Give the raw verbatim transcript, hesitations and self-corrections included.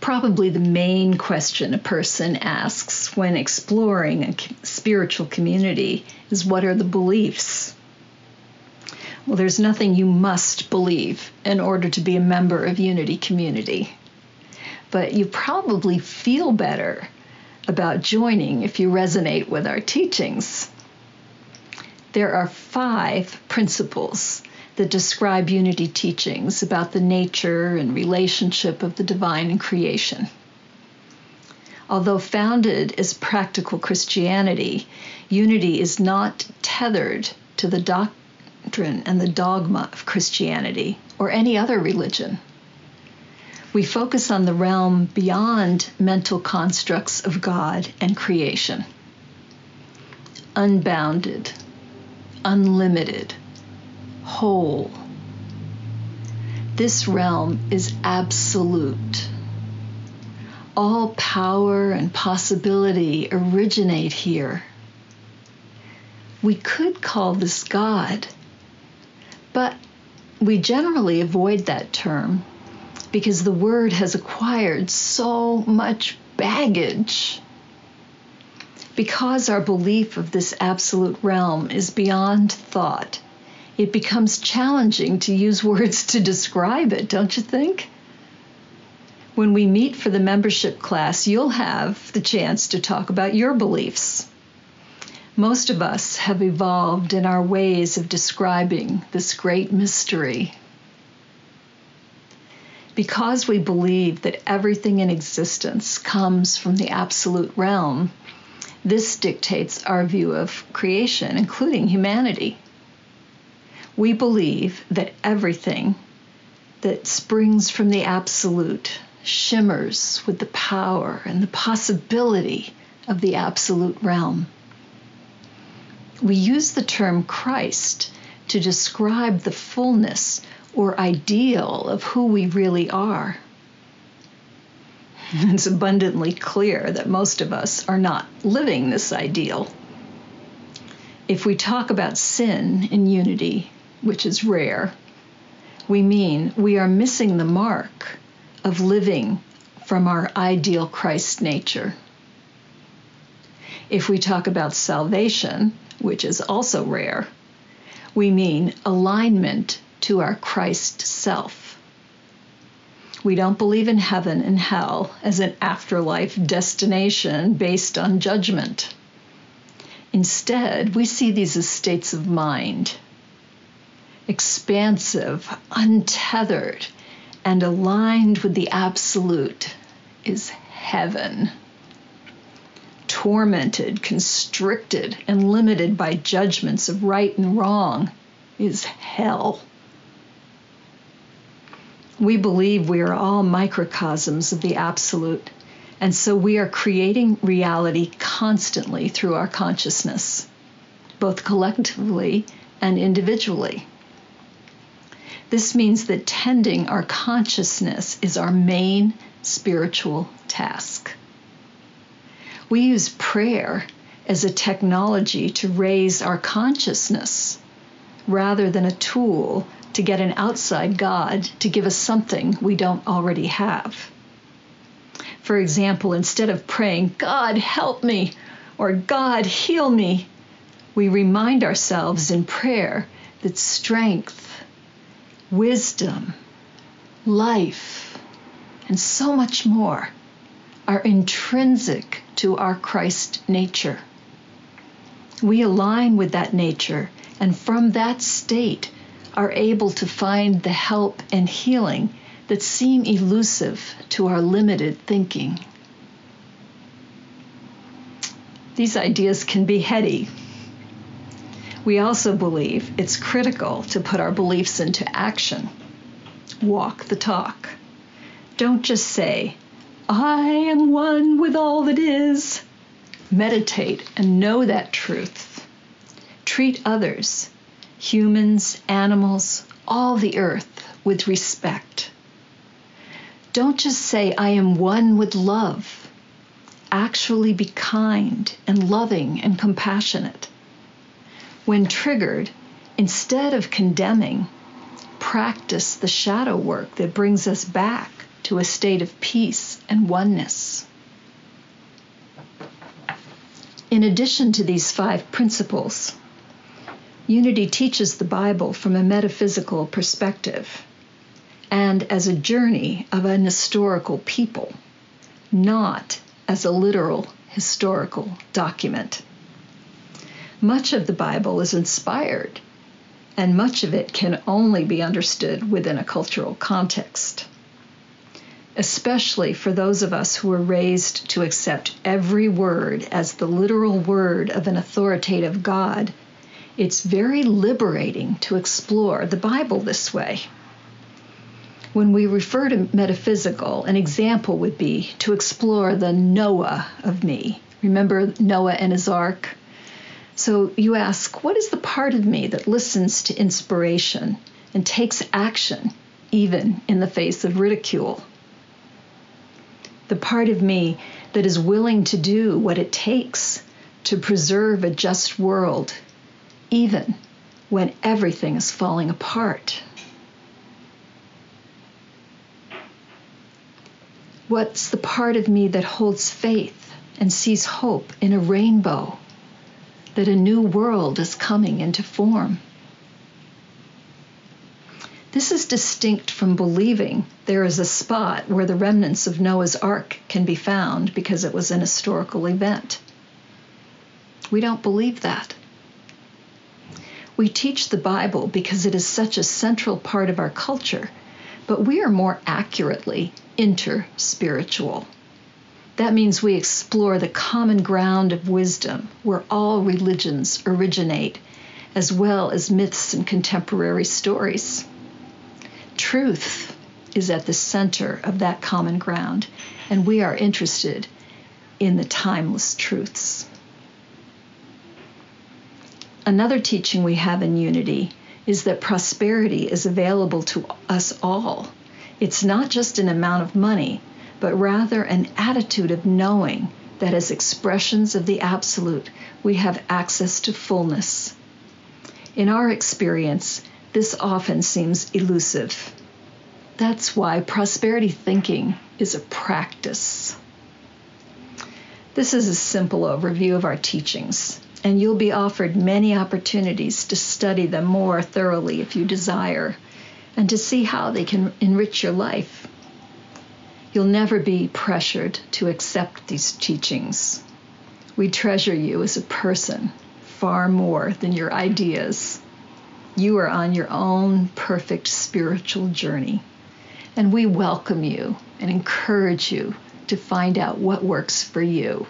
probably the main question a person asks when exploring a spiritual community is, what are the beliefs? Well, there's nothing you must believe in order to be a member of Unity Community, but you probably feel better about joining if you resonate with our teachings. There are five principles that describe Unity teachings about the nature and relationship of the divine and creation. Although founded as practical Christianity, Unity is not tethered to the doctrine and the dogma of Christianity or any other religion. We focus on the realm beyond mental constructs of God and creation. Unbounded, unlimited, whole. This realm is absolute. All power and possibility originate here. We could call this God, but we generally avoid that term because the word has acquired so much baggage. Because our belief of this absolute realm is beyond thought, it becomes challenging to use words to describe it, don't you think? When we meet for the membership class, you'll have the chance to talk about your beliefs. Most of us have evolved in our ways of describing this great mystery. Because we believe that everything in existence comes from the absolute realm, this dictates our view of creation, including humanity. We believe that everything that springs from the absolute shimmers with the power and the possibility of the absolute realm. We use the term Christ to describe the fullness or ideal of who we really are. It's abundantly clear that most of us are not living this ideal. If we talk about sin in Unity, which is rare, we mean we are missing the mark of living from our ideal Christ nature. If we talk about salvation, which is also rare, we mean alignment to our Christ self. We don't believe in heaven and hell as an afterlife destination based on judgment. Instead, we see these as states of mind, expansive, untethered, and aligned with the absolute is heaven. Tormented, constricted, and limited by judgments of right and wrong is hell. We believe we are all microcosms of the absolute, and so we are creating reality constantly through our consciousness, both collectively and individually. This means that tending our consciousness is our main spiritual task. We use prayer as a technology to raise our consciousness rather than a tool to get an outside God to give us something we don't already have. For example, instead of praying, "God, help me," or "God, heal me," we remind ourselves in prayer that strength, wisdom, life, and so much more are intrinsic to our Christ nature. We align with that nature, and from that state, are able to find the help and healing that seem elusive to our limited thinking. These ideas can be heady. We also believe it's critical to put our beliefs into action. Walk the talk. Don't just say, "I am one with all that is." Meditate and know that truth. Treat others, humans, animals, all the earth, with respect. Don't just say, "I am one with love." Actually be kind and loving and compassionate. When triggered, instead of condemning, practice the shadow work that brings us back to a state of peace and oneness. In addition to these five principles, unity teaches the Bible from a metaphysical perspective and as a journey of an historical people, not as a literal historical document. Much of the Bible is inspired, and much of it can only be understood within a cultural context, especially for those of us who were raised to accept every word as the literal word of an authoritative God. It's very liberating to explore the Bible this way. When we refer to metaphysical, an example would be to explore the Noah of me. Remember Noah and his ark? So you ask, what is the part of me that listens to inspiration and takes action, even in the face of ridicule? The part of me that is willing to do what it takes to preserve a just world, even when everything is falling apart. What's the part of me that holds faith and sees hope in a rainbow, that a new world is coming into form? This is distinct from believing there is a spot where the remnants of Noah's Ark can be found because it was an historical event. We don't believe that. We teach the Bible because it is such a central part of our culture, but we are more accurately interspiritual. That means we explore the common ground of wisdom where all religions originate, as well as myths and contemporary stories. Truth is at the center of that common ground, and we are interested in the timeless truths. Another teaching we have in unity is that prosperity is available to us all. It's not just an amount of money, but rather an attitude of knowing that as expressions of the absolute, we have access to fullness. In our experience, this often seems elusive. That's why prosperity thinking is a practice. This is a simple overview of our teachings, and you'll be offered many opportunities to study them more thoroughly if you desire, and to see how they can enrich your life. You'll never be pressured to accept these teachings. We treasure you as a person far more than your ideas. You are on your own perfect spiritual journey, and we welcome you and encourage you to find out what works for you.